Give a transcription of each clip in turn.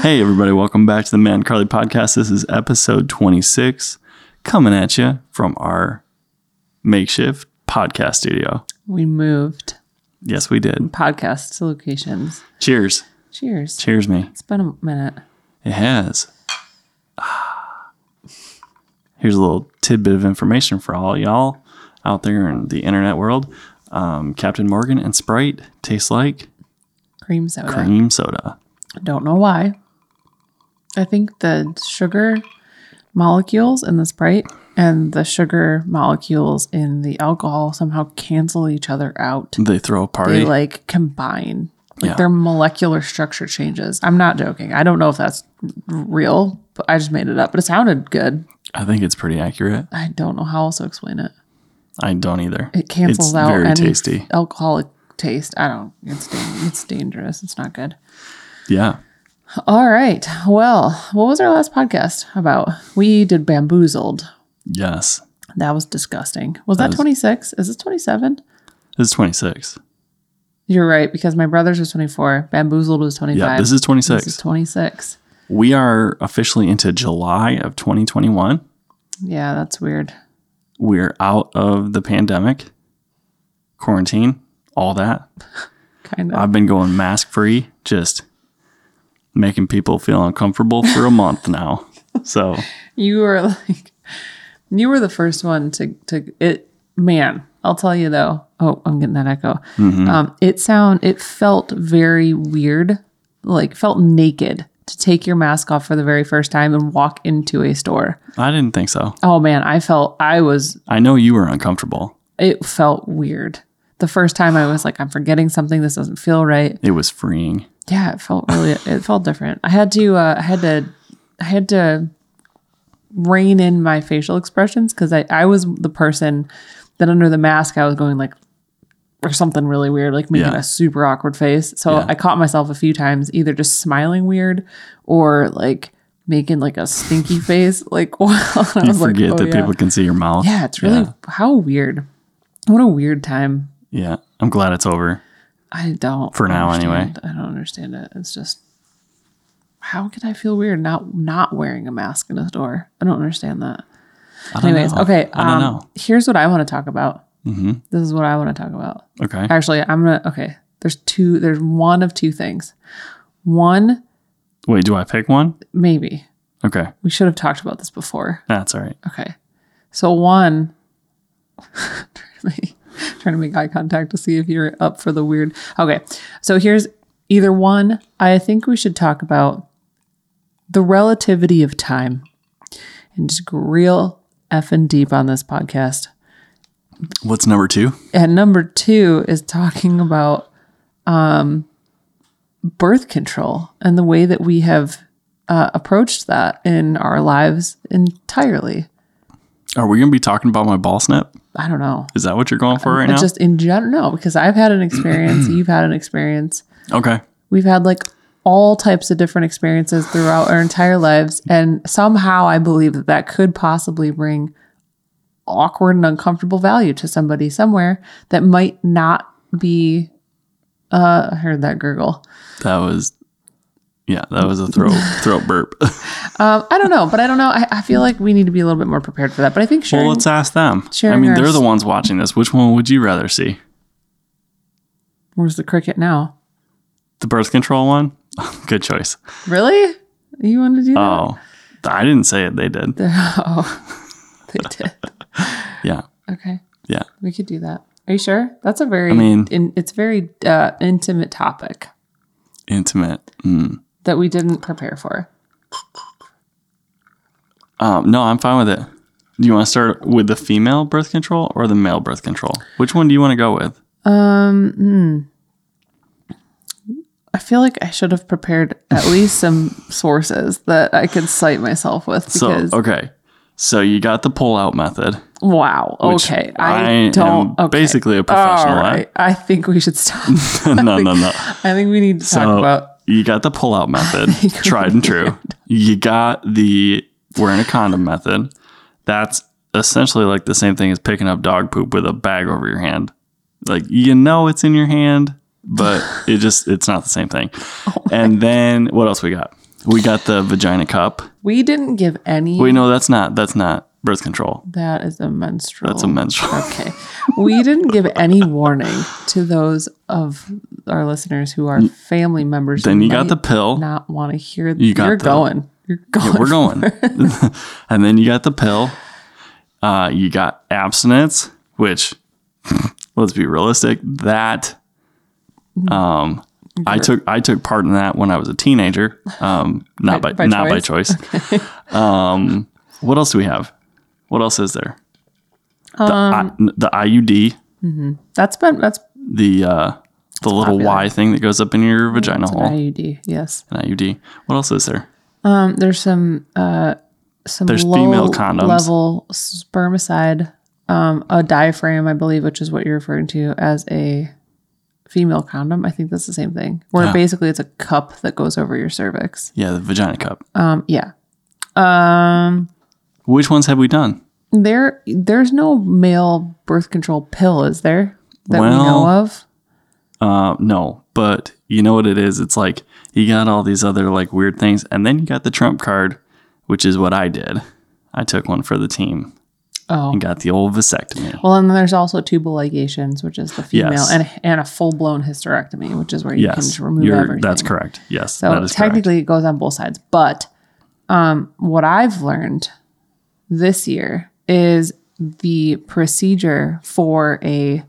Hey, everybody. Welcome back to the Man Carly Podcast. This is episode 26 coming at you from our makeshift podcast studio. We moved. Yes, we did. Podcast locations. Cheers. Cheers. Cheers me. It's been a minute. It has. Here's a little tidbit of information for all y'all out there in the internet world. Captain Morgan and Sprite taste like cream soda. Cream soda. I don't know why. I think the sugar molecules in the Sprite and the sugar molecules in the alcohol somehow cancel each other out. They throw a party. They like combine. Like yeah. Their molecular structure changes. I'm not joking. I don't know if that's real, but I just made it up. But it sounded good. I think it's pretty accurate. I don't know how else to explain it. I don't either. It cancels out any tasty alcoholic taste. I don't. It's dangerous. It's not good. Yeah. All right. Well, what was our last podcast about? We did Bamboozled. Yes. That was disgusting. Was that 26? Is this 27? It's 26. You're right, because my brother's was 24. Bamboozled was 25. Yeah, this is 26. This is 26. We are officially into July of 2021. Yeah, that's weird. We're out of the pandemic, quarantine, all that. Kind of. I've been going mask-free, just making people feel uncomfortable for a month now. So you were the first one to it, man. I'll tell you though. Oh, I'm getting that echo. Mm-hmm. It felt very weird, like felt naked to take your mask off for the very first time and walk into a store. I didn't think so. Oh man, I know you were uncomfortable. It felt weird. The first time I was like, I'm forgetting something. This doesn't feel right. It was freeing. Yeah, it felt different. I had to rein in my facial expressions because I was the person that under the mask I was going like, or something really weird, like making a super awkward face. So I caught myself a few times either just smiling weird or like making like a stinky face. Like, well, I was forget like, oh, that people can see your mouth. Yeah, it's really how weird. What a weird time. Yeah, I'm glad it's over. I don't for now anyway. I don't understand it. It's just how could I feel weird not wearing a mask in a store? I don't understand that. Anyways, okay. I don't know. Here's what I want to talk about. Mm-hmm. This is what I want to talk about. Okay. Actually, okay. There's one of two things. One. Wait, do I pick one? Maybe. Okay. We should have talked about this before. That's all right. Okay. So one, trying to make eye contact to see if you're up for the weird. Okay. So here's either one. I think we should talk about the relativity of time and just go real effing deep on this podcast. What's number two? And number two is talking about birth control and the way that we have approached that in our lives entirely. Are we going to be talking about my ball snap? I don't know. Is that what you're going for right now? Just in general, no, because I've had an experience. You've had an experience. Okay. We've had like all types of different experiences throughout our entire lives. And somehow I believe that could possibly bring awkward and uncomfortable value to somebody somewhere that might not be I heard that gurgle. That was a throat burp. I don't know, but I don't know. I feel like we need to be a little bit more prepared for that. But I think well, let's ask them. I mean, they're the ones watching this. Which one would you rather see? Where's the cricket now? The birth control one? Good choice. Really? You want to do that? Oh, I didn't say it. They did. Oh, they did. Yeah. Okay. Yeah. We could do that. Are you sure? That's a very, it's very intimate topic. Intimate. Mm. That we didn't prepare for. No, I'm fine with it. Do you want to start with the female birth control or the male birth control? Which one do you want to go with? I feel like I should have prepared at least some sources that I could cite myself with. Because okay. So you got the pull-out method. Wow. Okay. Basically a professional. All right. I think we should stop. No. I think we need to talk about. You got the pull-out method, tried and true. You got the wearing a condom method. That's essentially like the same thing as picking up dog poop with a bag over your hand. Like, you know it's in your hand. but it's not the same thing. Oh, and then what else we got? We got the vagina cup. We didn't give any. Wait, no, that's not birth control. That is a menstrual. That's a menstrual. Okay. We didn't give any warning to those of our listeners who are family members. Then you got the pill. Not want to hear. You're going. Yeah, we're going. And then you got the pill. You got abstinence, which let's be realistic. That I took part in that when I was a teenager. Not by choice. Okay. What else do we have? What else is there? The IUD. Mm-hmm. That's the little popular Y thing that goes up in your vagina hole. IUD. Yes. An IUD. What else is there? There's some there's low female condoms, level spermicide, a diaphragm, I believe, which is what you're referring to as a female condom. I think that's the same thing. Where basically it's a cup that goes over your cervix. Yeah, the vagina cup. Yeah. Which ones have we done? There's no male birth control pill, is there? That we know of? No, but you know what it is? It's like you got all these other like weird things, and then you got the trump card, which is what I did. I took one for the team. Oh. And got the old vasectomy. Well, and then there's also tubal ligations, which is the female, yes, and a full-blown hysterectomy, which is where you yes can just remove everything. That's correct. Yes. So that is technically correct. It goes on both sides, but what I've learned this year is the procedure for a...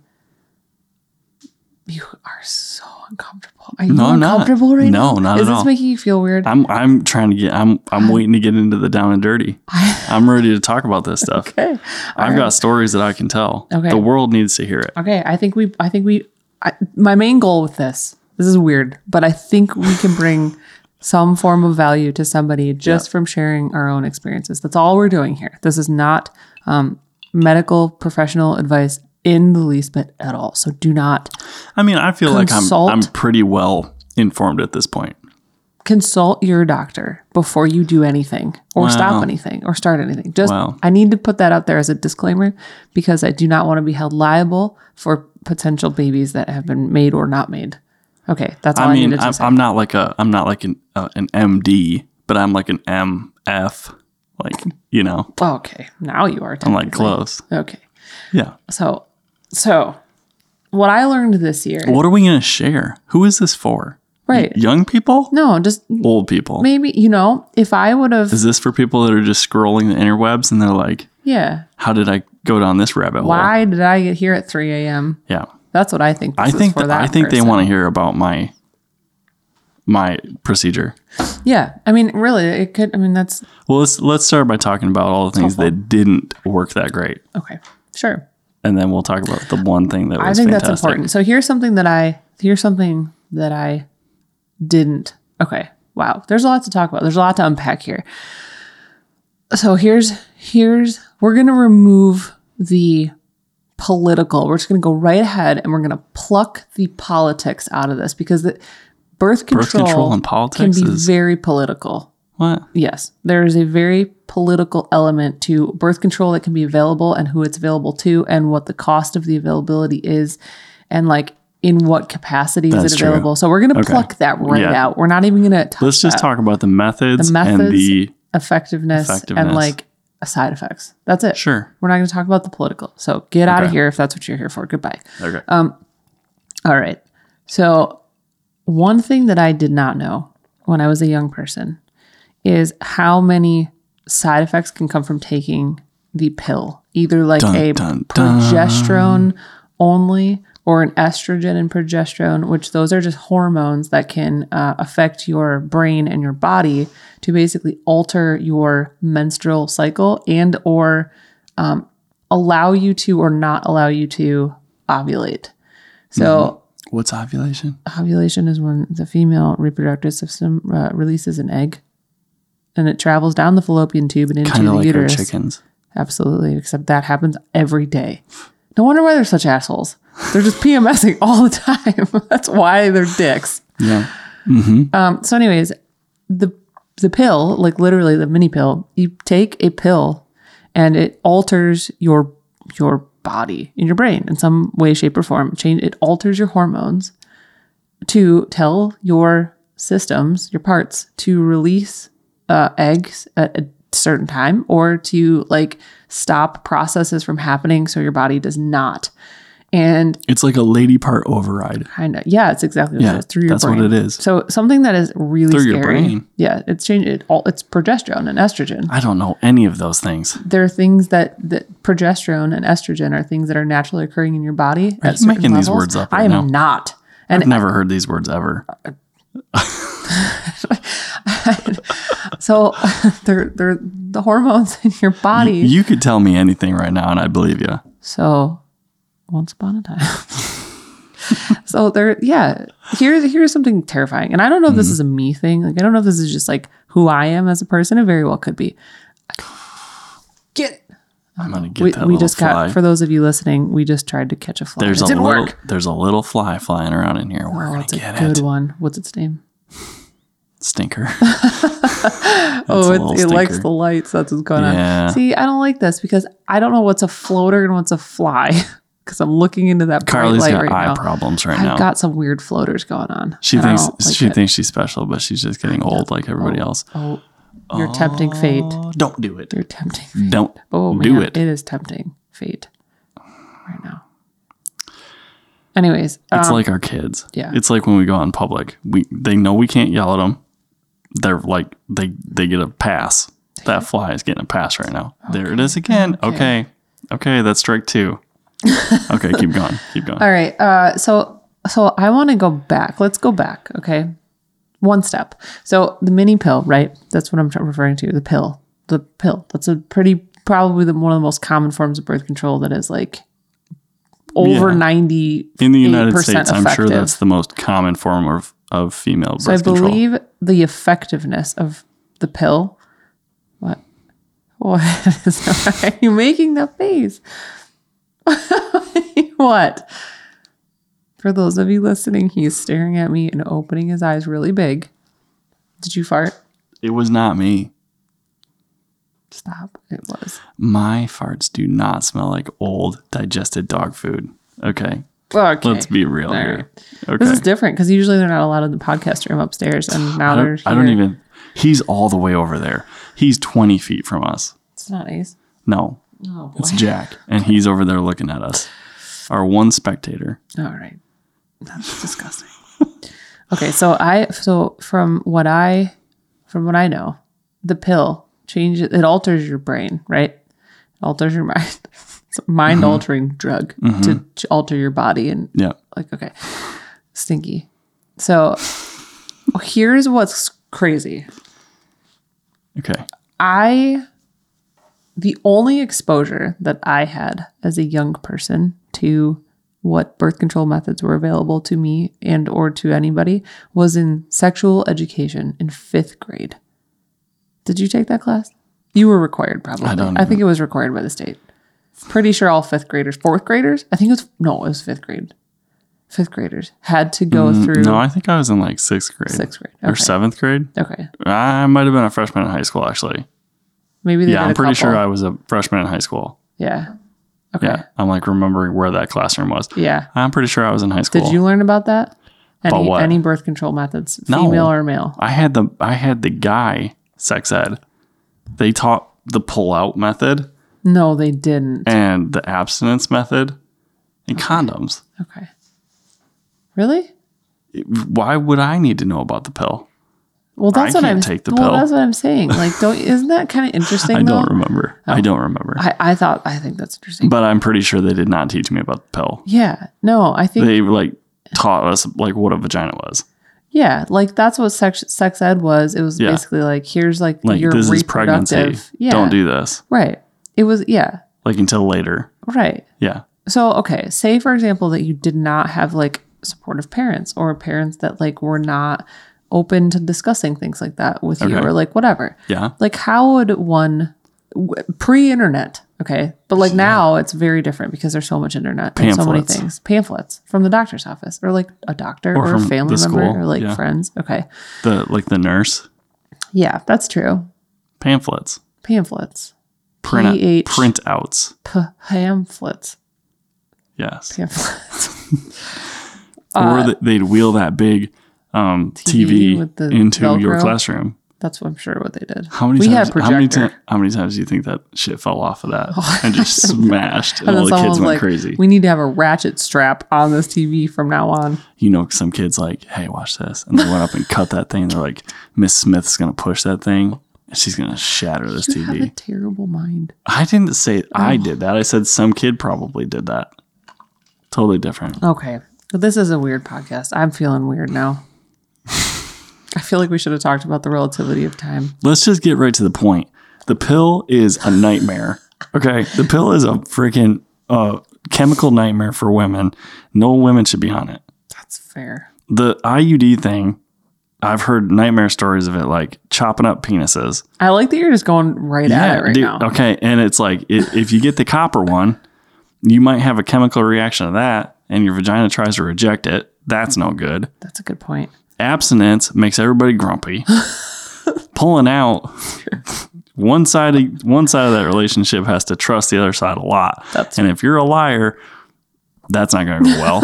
You are so uncomfortable. Are you uncomfortable right now? No, not at all. Is this making you feel weird? I'm trying to get... I'm waiting to get into the down and dirty. I'm ready to talk about this stuff. Okay. I've got stories that I can tell. Okay. The world needs to hear it. Okay. I think my main goal with this is weird, but I think we can bring... some form of value to somebody just from sharing our own experiences. That's all we're doing here. This is not medical professional advice in the least bit at all. So do not. I mean, I feel like I'm pretty well informed at this point. Consult your doctor before you do anything or stop anything or start anything. I need to put that out there as a disclaimer because I do not want to be held liable for potential babies that have been made or not made. Okay, that's all I needed to say. I'm not like an MD, but I'm like an MF, like, you know. Okay, now you are. I'm like close. Okay. Yeah. So what I learned this year. What are we going to share? Who is this for? Right. Young people? No, just old people. Maybe, you know, if I would have. Is this for people that are just scrolling the interwebs and they're like, yeah, how did I go down this rabbit hole? Why did I get here at 3 a.m.? Yeah. That's what I think. I think they want to hear about my procedure. Yeah, I mean, really, it could. I mean, that's. Well, let's start by talking about all the things that didn't work that great. Okay, sure. And then we'll talk about the one thing that was fantastic. That's important. So here's something that I didn't. Okay, wow. There's a lot to talk about. There's a lot to unpack here. So here's we're gonna remove the political. We're just going to go right ahead and we're going to pluck the politics out of this because the birth control and politics can be very political. What? Yes. There is a very political element to birth control that can be available and who it's available to and what the cost of the availability is and like in what capacity is it available. True. So we're going to pluck that right out. We're not even going to touch that. Let's just talk about the methods and the effectiveness and like side effects. That's it. Sure. We're not going to talk about the political. So get out of here if that's what you're here for. Goodbye. Okay. All right. So one thing that I did not know when I was a young person is how many side effects can come from taking the pill, either like progesterone only or an estrogen and progesterone, which those are just hormones that can affect your brain and your body to basically alter your menstrual cycle and or allow you to or not allow you to ovulate. So what's ovulation? Ovulation is when the female reproductive system releases an egg and it travels down the fallopian tube and into the uterus. Kind of like our chickens. Absolutely, except that happens every day. No wonder why they're such assholes. They're just PMSing all the time. That's why they're dicks. Yeah. Mm-hmm. So anyways, the pill, like literally the mini pill, you take a pill and it alters your body and your brain in some way, shape, or form. It alters your hormones to tell your systems, your parts, to release eggs at a certain time, or to like stop processes from happening so your body does not. And it's like a lady part override. Kind of. Yeah, it's exactly what it is. Through your brain. That's what it is. So something that is really scary. Through your brain. Yeah, it's changed. It's progesterone and estrogen. I don't know any of those things. There are things that progesterone and estrogen are things that are naturally occurring in your body. Are you making these words up? I am not. And I've never heard these words ever. So they're the hormones in your body. You could tell me anything right now and I believe you. So once upon a time. So there, yeah, here's something terrifying. And I don't know if this is a me thing. Like, I don't know if this is just like who I am as a person. It very well could be. Get it. I'm going to get that we just fly. For those of you listening, we just tried to catch a fly. There's a little fly flying around in here. We're going to get it. That's a good one. What's its name? Stinker. It likes the lights. That's what's going on. See, I don't like this because I don't know what's a floater and what's a fly. Because I'm looking into that Carly's bright light right now. Carly's got eye problems right now. I've got some weird floaters going on. She thinks she's special, but she's just getting old like everybody else. You're tempting fate. Don't do it. You're tempting fate. Don't do it. It is tempting fate right now. Anyways. It's like our kids. Yeah. It's like when we go out in public. They know we can't yell at them. They're like, they get a pass. That fly is getting a pass right now. Okay. There it is again. Okay. That's strike 2. Okay. Keep going. All right. So I want to go back. Let's go back. Okay. One step. So the mini pill, right? That's what I'm referring to. The pill. That's a probably one of the most common forms of birth control that is like over 90% in the United States. Effective. I'm sure that's the most common form of female birth control. So I believe the effectiveness of the pill. What? Why are you making that face? What? For those of you listening, he's staring at me and opening his eyes really big. Did you fart? It was not me. Stop. It was. My farts do not smell like old digested dog food. Okay. Let's be real here. Okay. This is different because usually they're not allowed in the podcast room upstairs, and now they're here. He's all the way over there. He's 20 feet from us. It's not Ace. No. Oh, it's Jack, and he's over there looking at us. Our one spectator. All right. That's disgusting. Okay, so from what I know, the pill changes. It alters your brain, right? It alters your mind. It's a mind-altering drug to alter your body and stinky. So here's what's crazy. Okay. The only exposure that I had as a young person to what birth control methods were available to me and or to anybody was in sexual education in 5th grade. Did you take that class? You were required, probably. I think it was required by the state. Pretty sure all 5th graders, 4th graders? I think it was 5th grade. 5th graders had to go through. No, I think I was in like 6th grade. 6th grade. Okay. Or 7th grade. Okay. I might have been a freshman in high school, actually. Maybe they I'm pretty sure I was a freshman in high school. Yeah. Okay. Yeah. I'm like remembering where that classroom was. Yeah. I'm pretty sure I was in high school. Did you learn about that? Any birth control methods, female or male? I had the guy sex ed. They taught the pull-out method. No, they didn't. And the abstinence method and condoms. Okay. Really? Why would I need to know about the pill? Well, that's what I'm saying. Like, isn't that kind of interesting? I don't remember. I think that's interesting. But I'm pretty sure they did not teach me about the pill. Yeah. No, I think they like taught us like what a vagina was. Yeah. Like that's what sex ed was. It was basically like, here's like your this reproductive. Is pregnancy. Yeah. Don't do this. Right. It was. Yeah. Like until later. Right. Yeah. So, okay. Say for example, that you did not have like supportive parents or parents that like were not open to discussing things like that with you or like whatever. Yeah. Like how would one pre-internet, okay? But like now it's very different because there's so much internet and so many things. Pamphlets from the doctor's office or like a doctor or a family member or like friends. Okay. The nurse. Yeah, that's true. Pamphlets. Printouts. Pamphlets. Yes. Pamphlets. Or they'd wheel that big TV into Velcro. Your classroom. That's what I'm sure what they did. How many times do you think that shit fell off of that and just smashed? And all the kids went crazy. We need to have a ratchet strap on this TV from now on. You know, some kids like, hey, watch this. And they went up and cut that thing. And they're like, Miss Smith's going to push that thing. And she's going to shatter this TV. You have a terrible mind. I didn't say I did that. I said some kid probably did that. Totally different. Okay. Well, this is a weird podcast. I'm feeling weird now. I feel like we should have talked about the relativity of time. Let's just get right to the point. The pill is a nightmare. Okay. The pill is a freaking chemical nightmare for women. No women should be on it. That's fair. The IUD thing, I've heard nightmare stories of it, like chopping up penises. I like that you're just going right at it right now. Okay. And it's like, if you get the copper one, you might have a chemical reaction to that and your vagina tries to reject it. That's no good. That's a good point. Abstinence makes everybody grumpy. Pulling out one side of that relationship has to trust the other side a lot. And if you're a liar, that's not going to go well.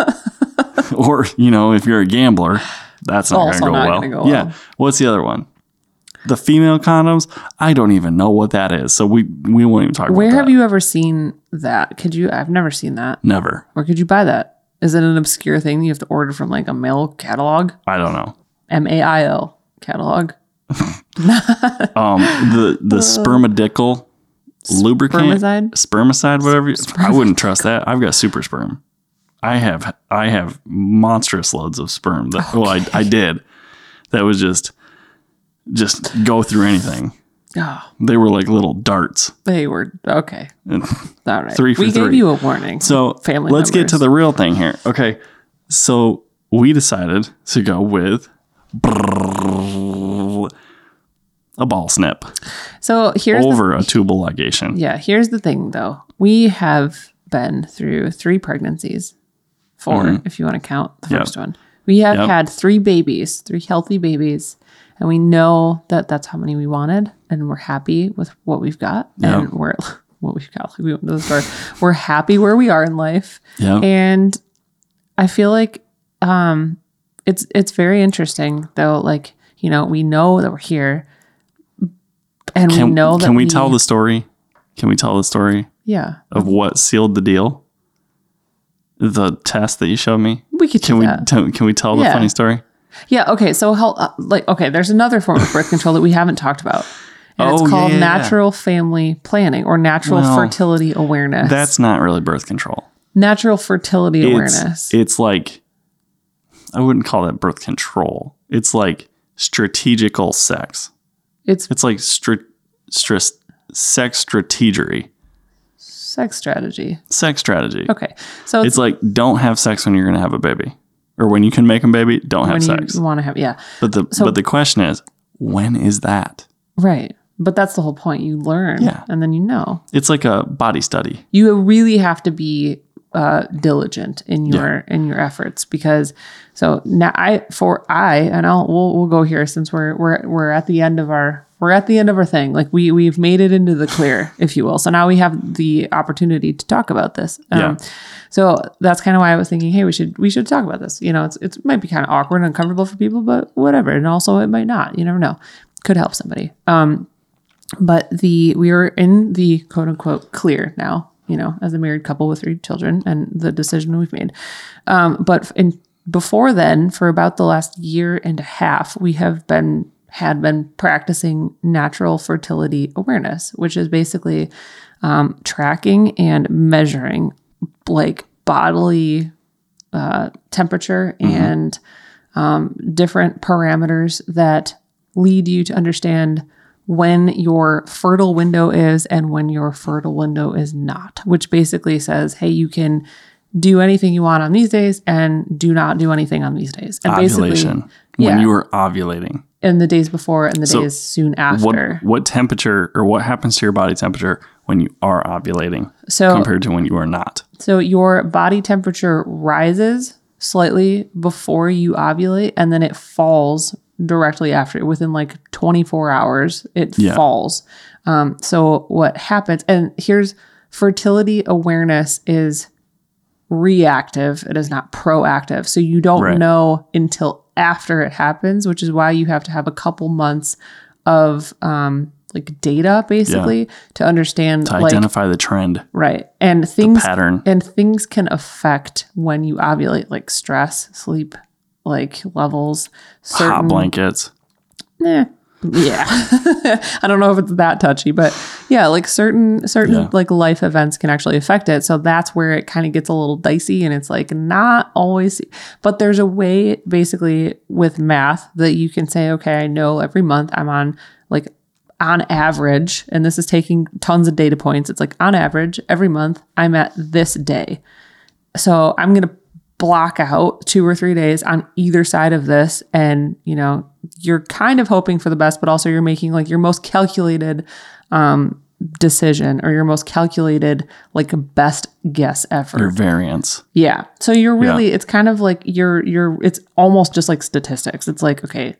Or, you know, if you're a gambler, that's not going to go well. Yeah. What's the other one? The female condoms. I don't even know what that is. So we won't even talk about that. Where have you ever seen that? I've never seen that. Never. Where could you buy that? Is it an obscure thing you have to order from like a mail catalog? I don't know. MAIL catalog. The spermadical lubricant. Spermicide, whatever. I wouldn't trust that. I've got super sperm. I have monstrous loads of sperm. I did. That was just go through anything. Oh. They were like little darts. They were okay. All right. 3 for 3. We gave you a warning. So family. Let's get to the real thing here. Okay. So we decided to go with a ball snip. So here's a tubal ligation. Yeah. Here's the thing, though. We have been through 3 pregnancies, 4 if you want to count the first one. We have had 3 babies, 3 healthy babies. And we know that that's how many we wanted, and we're happy with what we've got. Yep. And we went to the store. We're happy where we are in life. Yep. And I feel like it's very interesting, though. Like, you know, we know that we're here, and we tell the story? Can we tell the story? Yeah. Of what sealed the deal? The test that you showed me. We could. Can we tell the funny story? Yeah. Okay. So, there's another form of birth control that we haven't talked about. And it's called natural family planning or natural fertility awareness. That's not really birth control. Natural fertility awareness. It's like, I wouldn't call that birth control. It's like strategical sex. It's like sex strategery. Sex strategy. Sex strategy. Okay. So it's like, don't have sex when you're going to have a baby. Or when you can make a baby, don't have sex. You want to have, yeah. But the question is, when is that? Right. But that's the whole point. You learn. Yeah. And then you know. It's like a body study. You really have to be diligent in your efforts, because so now we'll go here since we're at the end of our thing. Like we've made it into the clear, if you will. So now we have the opportunity to talk about this. So that's kind of why I was thinking, hey, we should talk about this. You know, it might be kind of awkward and uncomfortable for people, but whatever. And also it might not. You never know. Could help somebody. But we are in the quote unquote clear now. You know, as a married couple with 3 children and the decision we've made. Before then, for about the last year and a half, we had been practicing natural fertility awareness, which is basically tracking and measuring like bodily temperature and different parameters that lead you to understand when your fertile window is and when your fertile window is not, which basically says, hey, you can do anything you want on these days and do not do anything on these days. And ovulation. When you were ovulating. And the days before and days soon after. What temperature or what happens to your body temperature when you are ovulating compared to when you are not? So your body temperature rises slightly before you ovulate, and then it falls directly after, within like 24 hours, it falls. So what happens, and here's fertility awareness is reactive. It is not proactive. So you don't know until after it happens, which is why you have to have a couple months of like data basically to understand, to identify the trend. Right. And things, the pattern. And things can affect when you ovulate, like stress, sleep, like levels, certain hot blankets. Yeah. I don't know if it's that touchy, but yeah, like certain like life events can actually affect it. So that's where it kind of gets a little dicey, and it's like not always, but there's a way basically with math that you can say, okay, I know every month I'm on like on average, and this is taking tons of data points. It's like on average every month I'm at this day. So I'm going to block out 2 or 3 days on either side of this, and you know you're kind of hoping for the best, but also you're making like your most calculated decision, or your most calculated like best guess effort, your variance. So you're really it's kind of like you're it's almost just like statistics. It's like, okay,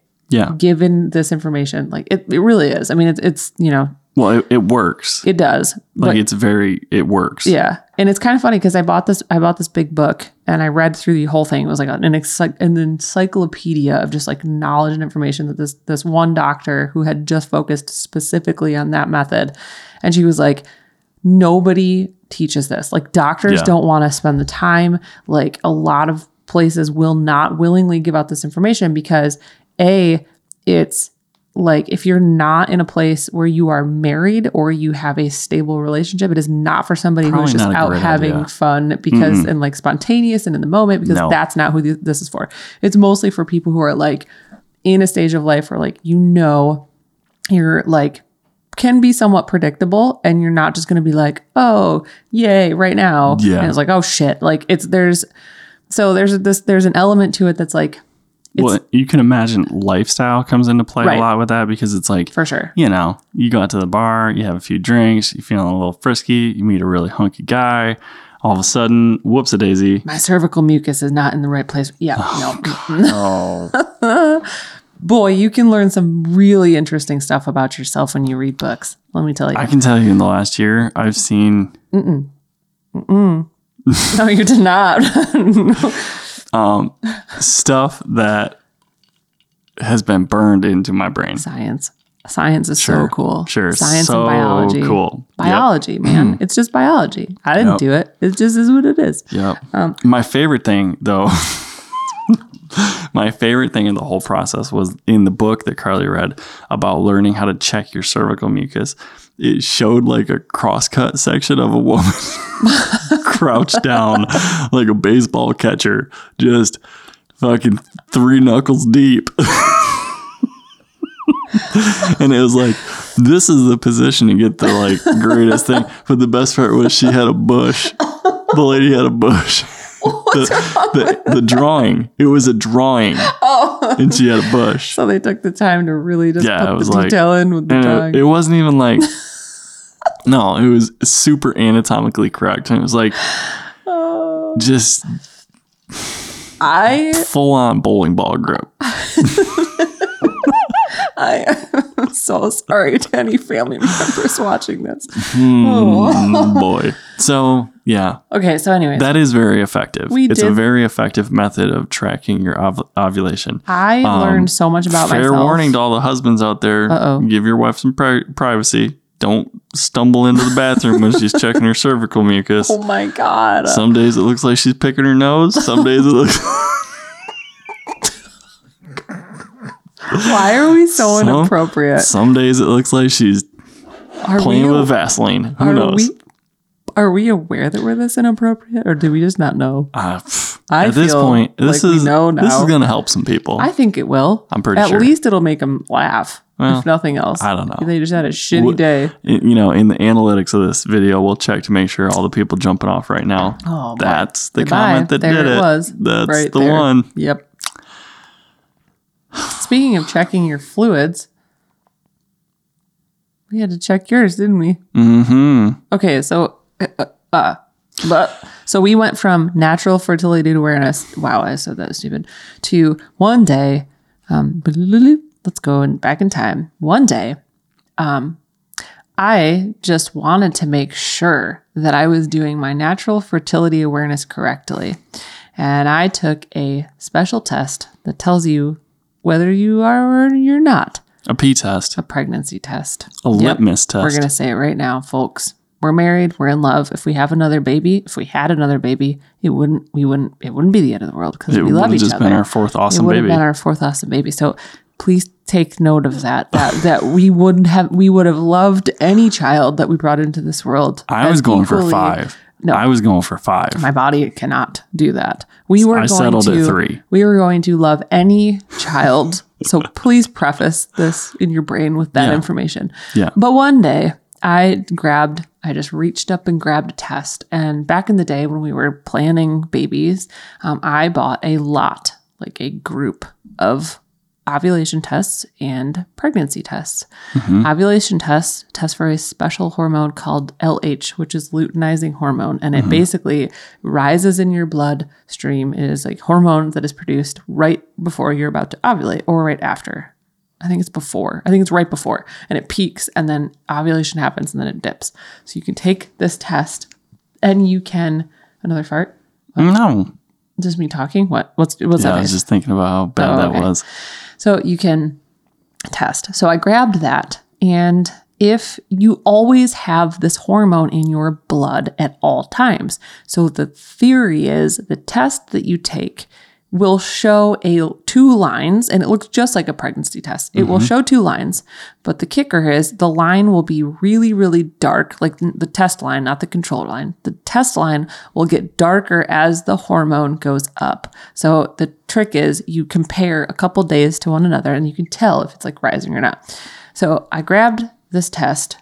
given this information, like it really is, I mean it's you know, well, it works. It does. Like it works. Yeah. And it's kind of funny because I bought this big book and I read through the whole thing. It was like an encyclopedia of just like knowledge and information that this one doctor who had just focused specifically on that method. And she was like, nobody teaches this. Like doctors don't want to spend the time. Like a lot of places will not willingly give out this information because it's like if you're not in a place where you are married or you have a stable relationship, it is not for somebody who's just out having fun because and like spontaneous and in the moment, because that's not who this is for. It's mostly for people who are like in a stage of life where like, you know, you're like can be somewhat predictable and you're not just going to be like, oh, yay, right now. Yeah. And it's like, oh shit. Like there's an element to it that's like, well, you can imagine lifestyle comes into play a lot with that, because it's like, for sure, you know, you go out to the bar, you have a few drinks, you're feeling a little frisky, you meet a really hunky guy, all of a sudden, whoops-a-daisy. My cervical mucus is not in the right place. Yeah, Boy, you can learn some really interesting stuff about yourself when you read books. Let me tell you. I can tell you in the last year, I've seen... No, you did not. No. Stuff that has been burned into my brain. Science is so cool. Sure. Science and biology. Cool. Biology, man. It's just biology. I didn't do it. It just is what it is. Yeah. My favorite thing though, my favorite thing in the whole process was in the book that Carly read about learning how to check your cervical mucus. It showed like a crosscut section of a woman crouched down like a baseball catcher, just fucking 3 knuckles deep. And it was like, this is the position to get the like greatest thing. But the best part was she had a bush. The lady had a bush. The drawing. It was a drawing. Oh. And she had a bush. So they took the time to really just put the detail like, in with the drawing. It wasn't even like... no, it was super anatomically correct. And it was like... just... Full-on bowling ball grip. I am so sorry to any family members watching this. Boy. So... yeah. Okay. So anyway, that is very effective. It's a very effective method of tracking your ovulation. I learned so much about myself. Fair warning to all the husbands out there. Give your wife some privacy. Don't stumble into the bathroom when she's checking her cervical mucus. Oh my God. Some days it looks like she's picking her nose. Some days it looks... Why are we so inappropriate? Some days it looks like she's playing with Vaseline. Who knows? Are we aware that we're this inappropriate, or do we just not know? This is going to help some people. I think it will. I'm pretty sure. At least it'll make them laugh, if nothing else. I don't know. They just had a shitty day. You know, in the analytics of this video, we'll check to make sure all the people jumping off right now. Oh, that's the comment that did it. There it was. That's right the one. Yep. Speaking of checking your fluids... we had to check yours, didn't we? Mm-hmm. Okay, so so we went from natural fertility awareness. Wow, I said that was stupid. To one day, let's go back in time. One day, I just wanted to make sure that I was doing my natural fertility awareness correctly. And I took a special test that tells you whether you are or you're not. A pee test. A pregnancy test. A litmus test. We're going to say it right now, folks. We're married. We're in love. If we have another baby, if we had another baby, it wouldn't be the end of the world because we love each other. It would have just been our fourth awesome baby. It would have been our fourth awesome baby. So please take note of that we would have loved any child that we brought into this world. I was going for five. No, I was going for five. My body cannot do that. I settled at three. We were going to love any child. So please preface this in your brain with that information. Yeah. But one day I just reached up and grabbed a test. And back in the day when we were planning babies, I bought a lot, like a group of ovulation tests and pregnancy tests. Mm-hmm. Ovulation tests test for a special hormone called LH, which is luteinizing hormone. And it basically rises in your bloodstream. It is a hormone that is produced right before you're about to ovulate or right after. I think it's right before. And it peaks and then ovulation happens and then it dips. So you can take this test and you can... Another fart? What? No. Just me talking? What? What's that? I was just thinking about how bad that was. So you can test. So I grabbed that. And if you always have this hormone in your blood at all times. So the theory is the test that you take will show two lines, and it looks just like a pregnancy test. It will show two lines, but the kicker is the line will be really, really dark, like the test line, not the control line. The test line will get darker as the hormone goes up. So the trick is you compare a couple days to one another, and you can tell if it's like rising or not. So I grabbed this test,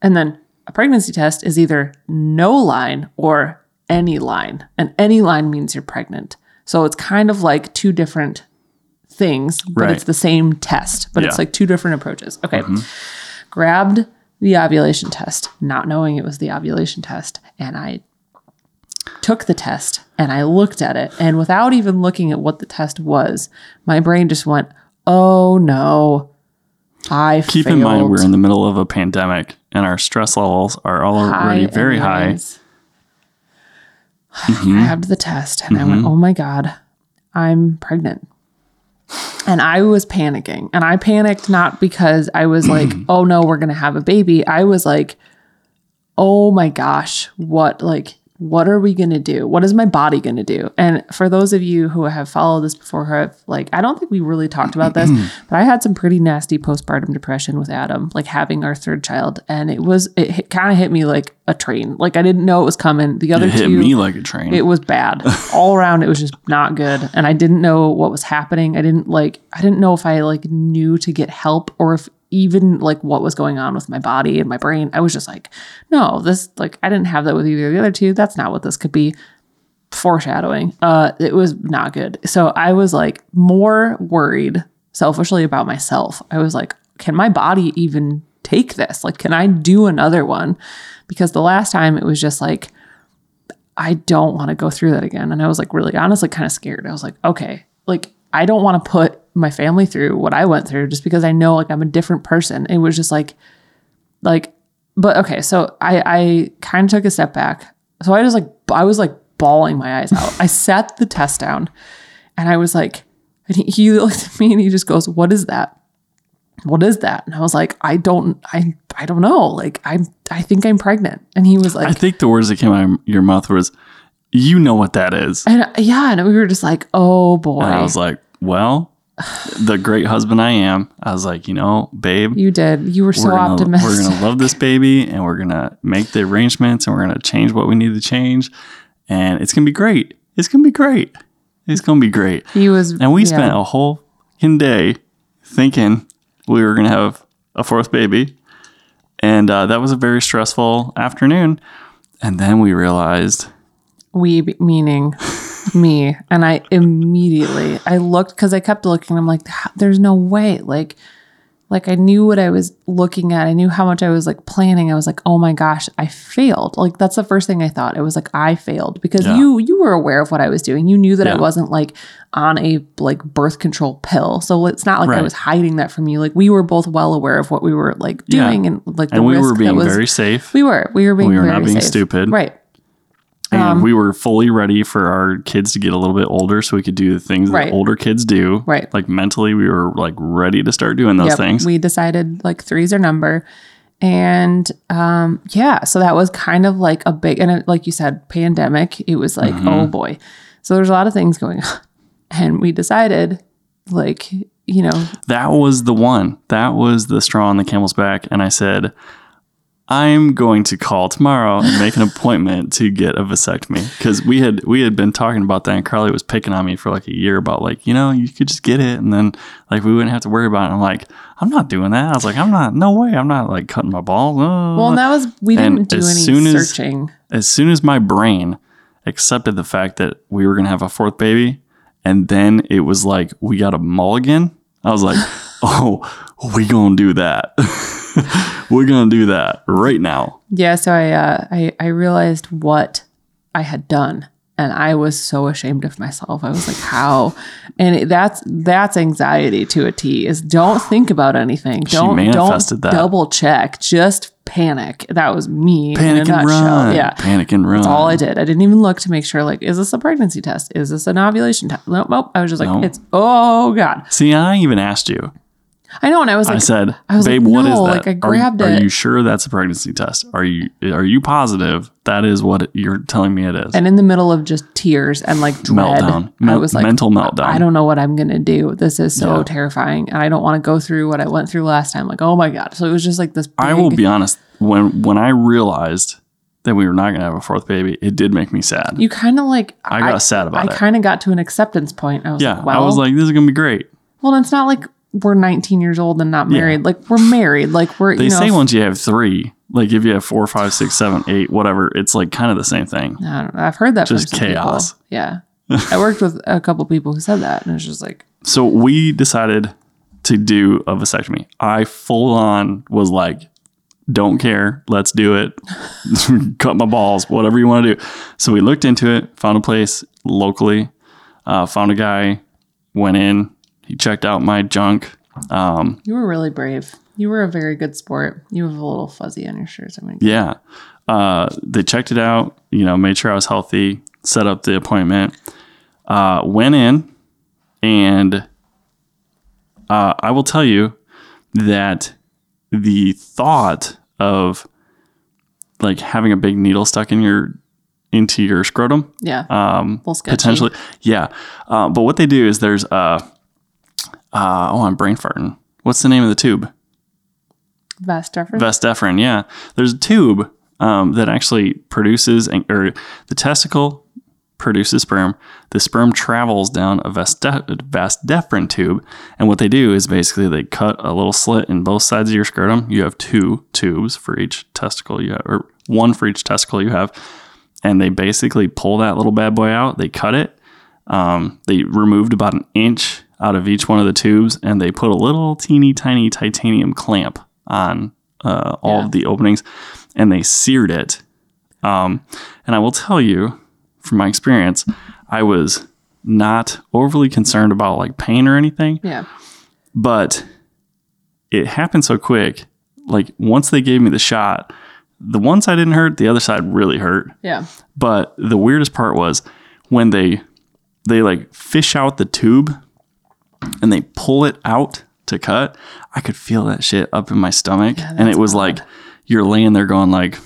and then a pregnancy test is either no line or any line, and any line means you're pregnant. So it's kind of like two different things, but it's the same test, but it's like two different approaches. Okay. Grabbed the ovulation test, not knowing it was the ovulation test. And I took the test and I looked at it. And without even looking at what the test was, my brain just went, oh no, I failed. Keep in mind, we're in the middle of a pandemic and our stress levels are already very high. I grabbed the test and I went, oh my God, I'm pregnant. And I was panicking. And I panicked not because I was like, oh no, we're going to have a baby. I was like, oh my gosh, what are we going to do? What is my body going to do? And for those of you who have followed this before, I don't think we really talked about this, but I had some pretty nasty postpartum depression with Adam, like having our third child. And it kind of hit me like a train. Like I didn't know it was coming. The other two hit me like a train. It was bad all around. It was just not good. And I didn't know what was happening. I didn't know if I knew to get help or if even what was going on with my body and my brain. I was just like, no, this, I didn't have that with either of the other two. That's not what this could be. Foreshadowing. It was not good. So I was more worried selfishly about myself. I was like, can my body even take this? Can I do another one? Because the last time it was just I don't want to go through that again. And I was really honestly kind of scared. I was like, okay, I don't want to put my family through what I went through just because I know I'm a different person. It was just but okay. So I kind of took a step back. So I just I was bawling my eyes out. I sat the test down and I was and he looked at me and he just goes, what is that? What is that? And I was like, I don't know. I think I'm pregnant. And he was I think the words that came out of your mouth was, you know what that is. And and we were just oh boy. And I was well, the great husband I am, I was babe, you did. You were so optimistic. We're going to love this baby and we're going to make the arrangements and we're going to change what we need to change. And it's going to be great. He was, and we spent a whole day thinking we were going to have a fourth baby. And that was a very stressful afternoon. And then we realized... We, meaning me. And I immediately, I looked, because I kept looking. I'm there's no way. Like I knew what I was looking at. I knew how much I was like planning. I was like, oh my gosh, I failed. Like that's the first thing I thought. It was like, I failed because you were aware of what I was doing. You knew that I wasn't like on a like birth control pill. So it's not like I was hiding that from you. Like we were both well aware of what we were like doing and like the risk. And we were being very safe. We were not being stupid. Right. And we were fully ready for our kids to get a little bit older so we could do the things that older kids do. Right. Like mentally, we were like ready to start doing those things. We decided like 3's our number. And so that was kind of like a big, and like you said, pandemic, it was like, oh boy. So there's a lot of things going on. And we decided like, you know. That was the one. That was the straw on the camel's back. And I said, I'm going to call tomorrow and make an appointment to get a vasectomy because we had been talking about that, and Carly was picking on me for like a year about like, you know, you could just get it and then like we wouldn't have to worry about it. And I'm like, I'm not doing that. I was like, I'm not like cutting my balls. Well, and that was we didn't do any searching. As soon as my brain accepted the fact that we were gonna have a 4th baby, and then it was like we got a mulligan. I was like, oh, we gonna do that. We're going to do that right now. Yeah. So I realized what I had done, and I was so ashamed of myself. I was like, how? And that's anxiety to a T, is don't think about anything. She manifested that. Double check. Just panic. That was me. Panic and run. Yeah. Panic and run. That's all I did. I didn't even look to make sure, like, is this a pregnancy test? Is this an ovulation test? Nope. I was just like, It's, oh God. See, I even asked you. I know, and I was like, I said, babe, like, no, what is that? Like I grabbed it. Are you sure that's a pregnancy test? Are you positive that is what you're telling me it is? And in the middle of just tears and like dread, I was like, mental meltdown. I don't know what I'm gonna do. This is so terrifying, and I don't want to go through what I went through last time. Like, oh my God! So it was just like this. I will be honest. When I realized that we were not gonna have a 4th baby, it did make me sad. You kind of like I got sad about it. I kind of got to an acceptance point. I was like, wow. I was like, this is gonna be great. Well, and it's not like we're 19 years old and not married. Like we're married. Like we're, they say once you have 3, like if you have 4, 5, 6, 7, 8, whatever, it's like kind of the same thing. I don't know. I've heard that. Just chaos. People. Yeah. I worked with a couple people who said that, and it's just like, so we decided to do a vasectomy. I full on was like, don't care. Let's do it. Cut my balls, whatever you want to do. So we looked into it, found a place locally, found a guy, went in. He checked out my junk. You were really brave. You were a very good sport. You have a little fuzzy on your shirt. They checked it out, you know, made sure I was healthy, set up the appointment, went in, and I will tell you that the thought of like having a big needle stuck in into your scrotum. Yeah. Potentially. Yeah. But what they do is there's I'm brain farting. What's the name of the tube? Vas deferens. Yeah. There's a tube that actually the testicle produces sperm. The sperm travels down a vas deferens tube. And what they do is basically they cut a little slit in both sides of your scrotum. You have 2 tubes for each testicle you have, or one for each testicle you have. And they basically pull that little bad boy out. They cut it. They removed about an inch out of each one of the tubes, and they put a little teeny tiny titanium clamp on all of the openings, and they seared it. And I will tell you from my experience, I was not overly concerned about like pain or anything. Yeah. But it happened so quick. Like once they gave me the shot, the one side didn't hurt, the other side really hurt. Yeah. But the weirdest part was when they like fish out the tube and they pull it out to cut, I could feel that shit up in my stomach. Yeah, and it was odd. Like, you're laying there going like,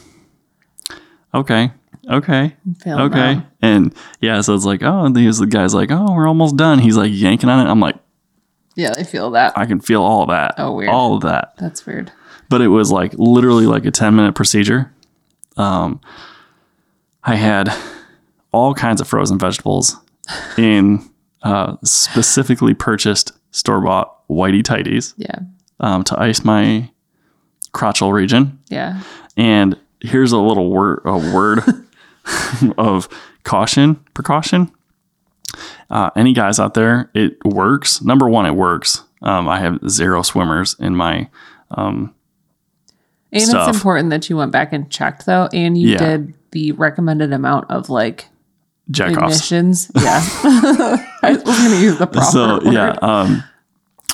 okay. That. And yeah, so it's like, oh, and the guy's like, oh, we're almost done. He's like yanking on it. I'm like, yeah, I feel that. I can feel all of that. Oh, weird. All of that. That's weird. But it was like literally like a 10-minute procedure. I had all kinds of frozen vegetables in... specifically purchased store-bought whitey tighties to ice my crotchal region. Yeah. And here's a little word of caution, precaution. Any guys out there, it works. Number one, it works. I have zero swimmers in my and stuff. It's important that you went back and checked, though, and you did the recommended amount of, like, emissions. Yeah. I was going to use the proper word. Yeah.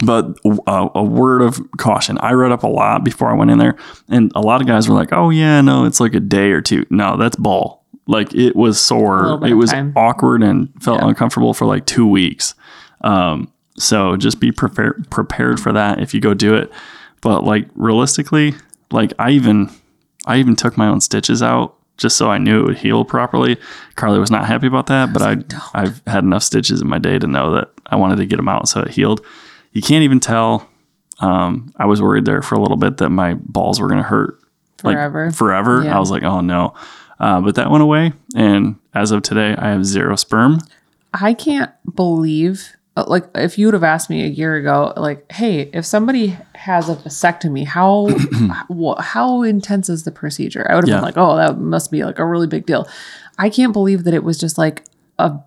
But a word of caution. I read up a lot before I went in there, and a lot of guys were like, oh, yeah, no, it's like a day or two. No, that's ball. Like, it was sore. It was awkward and felt uncomfortable for like 2 weeks. So just be prepared for that if you go do it. But, like, realistically, like, I even took my own stitches out just so I knew it would heal properly. Carly was not happy about that, but I've had enough stitches in my day to know that I wanted to get them out so it healed. You can't even tell. I was worried there for a little bit that my balls were going to hurt forever. Yeah. I was like, oh no. But that went away. And as of today, I have zero sperm. I can't believe, like, if you would have asked me a year ago, like, hey, if somebody has a vasectomy, how intense is the procedure? I would have been like, oh, that must be like a really big deal. I can't believe that it was just like a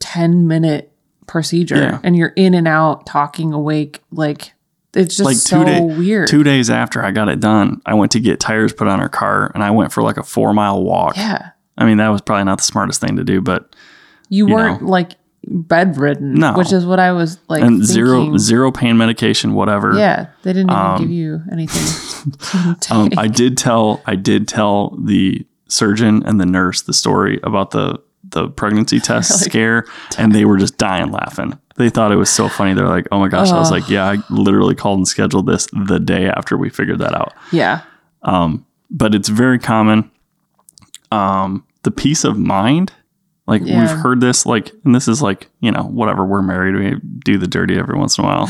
10-minute procedure and you're in and out, talking, awake. Like, it's just like weird. 2 days after I got it done, I went to get tires put on her car, and I went for like a 4-mile walk. Yeah. I mean, that was probably not the smartest thing to do, but you weren't like bedridden, which is what I was like. And thinking. zero pain medication, whatever. Yeah, they didn't even give you anything. I did tell the surgeon and the nurse the story about the pregnancy test scare, and they were just dying laughing. They thought it was so funny. They're like, oh my gosh. I was like, yeah, I literally called and scheduled this the day after we figured that out. Yeah. But it's very common. The peace of mind, like we've heard this, like, and this is like, you know, whatever, we're married, we do the dirty every once in a while,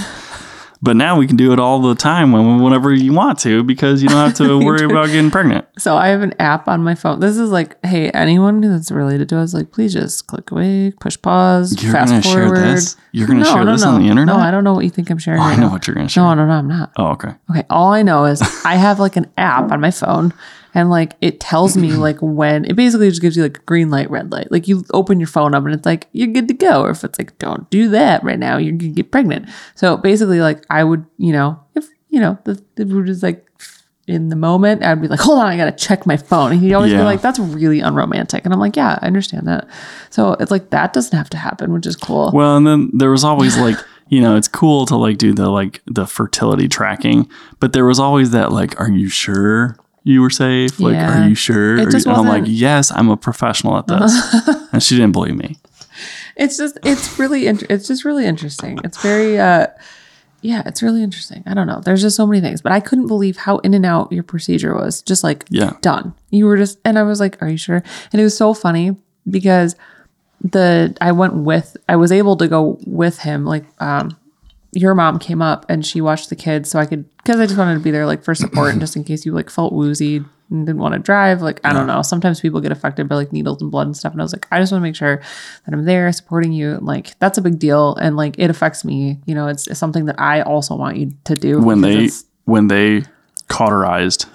but now we can do it all the time whenever you want to, because you don't have to worry about getting pregnant. So I have an app on my phone. This is like, hey, anyone that's related to us, like, please just click away, push pause, you're fast forward. Share this? You're going to share this on the internet? No, I don't know what you think I'm sharing. I know what you're going to share. No, I'm not. Oh, okay. Okay. All I know is I have like an app on my phone, and like it tells me like when, it basically just gives you like a green light, red light. Like you open your phone up and it's like, you're good to go. Or if it's like, don't do that right now, you're going to get pregnant. So basically, like, I would, you know, if, you know, the root is like in the moment, I'd be like, hold on, I got to check my phone. And he'd always be like, that's really unromantic. And I'm like, yeah, I understand that. So it's like, that doesn't have to happen, which is cool. Well, and then there was always like, you know, it's cool to like do the fertility tracking, but there was always that like, are you sure you were safe? Like, are you sure? And I'm like, yes, I'm a professional at this. And she didn't believe me. It's just really interesting. It's very, it's really interesting. I don't know. There's just so many things, but I couldn't believe how in and out your procedure was. Just like done. You were just, and I was like, are you sure? And it was so funny because I was able to go with him. Like, your mom came up and she watched the kids, so I could, because I just wanted to be there like for support and just in case you like felt woozy and didn't want to drive. Like, I don't know. Sometimes people get affected by like needles and blood and stuff. And I was like, I just want to make sure that I'm there supporting you. And like, that's a big deal. And like, it affects me, you know, it's something that I also want you to do. When they cauterized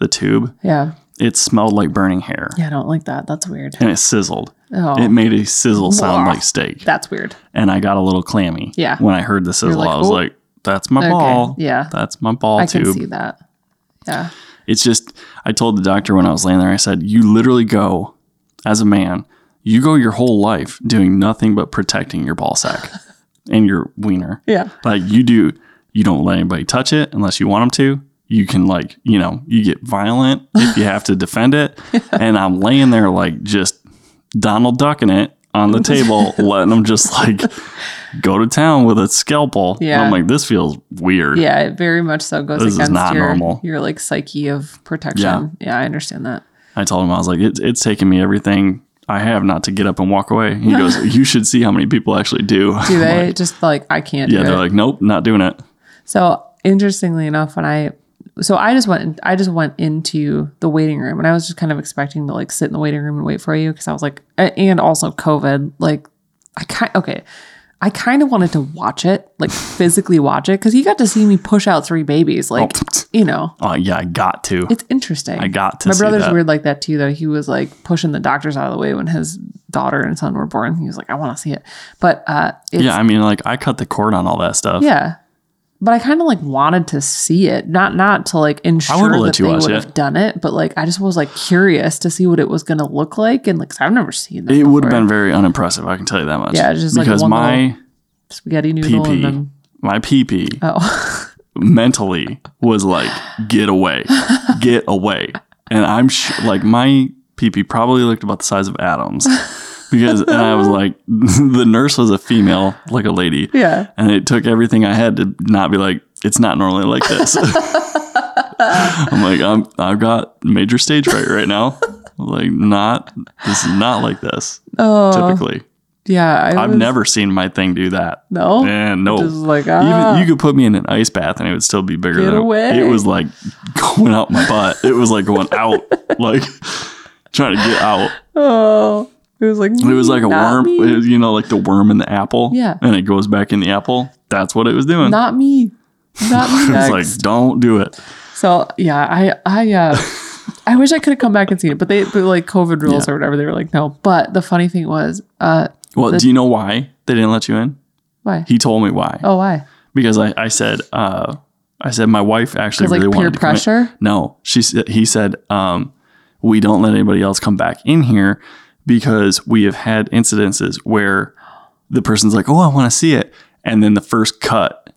the tube. Yeah. It smelled like burning hair. Yeah, I don't like that. That's weird. And it sizzled. Oh. It made a sizzle sound like steak. That's weird. And I got a little clammy. Yeah. When I heard the sizzle, like, I was like, that's my ball. Yeah. That's my ball tube. I can see that. Yeah. It's just, I told the doctor when I was laying there, I said, you literally go, as a man, you go your whole life doing nothing but protecting your ball sack and your wiener. Yeah. Like, you don't let anybody touch it unless you want them to. You can, like, you know, you get violent if you have to defend it. And I'm laying there like just Donald Ducking it on the table, letting them just like go to town with a scalpel. Yeah. And I'm like, this feels weird. Yeah, it very much so goes against your like psyche of protection. Yeah, I understand that. I told him, I was like, it's taken me everything I have not to get up and walk away. He goes, you should see how many people actually do. Do they? Like, just like, I can't do it. Yeah, they're like, nope, not doing it. So interestingly enough, I just went into the waiting room, and I was just kind of expecting to like sit in the waiting room and wait for you, because I was like, and also COVID, like, I kind of wanted to watch it, like physically watch it, because you got to see me push out 3 babies, like, you know. Oh yeah, I got to. It's interesting. I got to. My brother's weird like that too, though. He was like pushing the doctors out of the way when his daughter and son were born. He was like, I want to see it, but I mean, like, I cut the cord on all that stuff. Yeah. But I kind of like wanted to see it, not to like ensure that they would have done it, but like I just was like curious to see what it was going to look like, and like 'cause I've never seen that. It would have been very unimpressive, I can tell you that much. Yeah, just because like my spaghetti noodle, my pee-pee, mentally was like get away, and I'm like my pee-pee probably looked about the size of Adam's. Because and I was like, the nurse was a female, like a lady. Yeah. And it took everything I had to not be like, it's not normally like this. I'm like, I've got major stage fright right now. Like, this is not like this. Oh. Typically. Yeah. I've never seen my thing do that. No? Man, no. Just like, Even, you could put me in an ice bath and it would still be bigger than away. It was like going out my butt. It was like going out, like trying to get out. Oh. It was like a worm, you know, like the worm in the apple. Yeah. And it goes back in the apple. That's what it was doing. Not me. It was like, don't do it. So yeah, I wish I could have come back and seen it, but they like COVID rules or whatever. They were like, no. But the funny thing was, do you know why they didn't let you in? Why? He told me why. Oh, why? Because I said my wife actually really wanted to come in. Like peer pressure? No, he said, we don't let anybody else come back in here. Because we have had incidences where the person's like, oh, I want to see it. And then the first cut,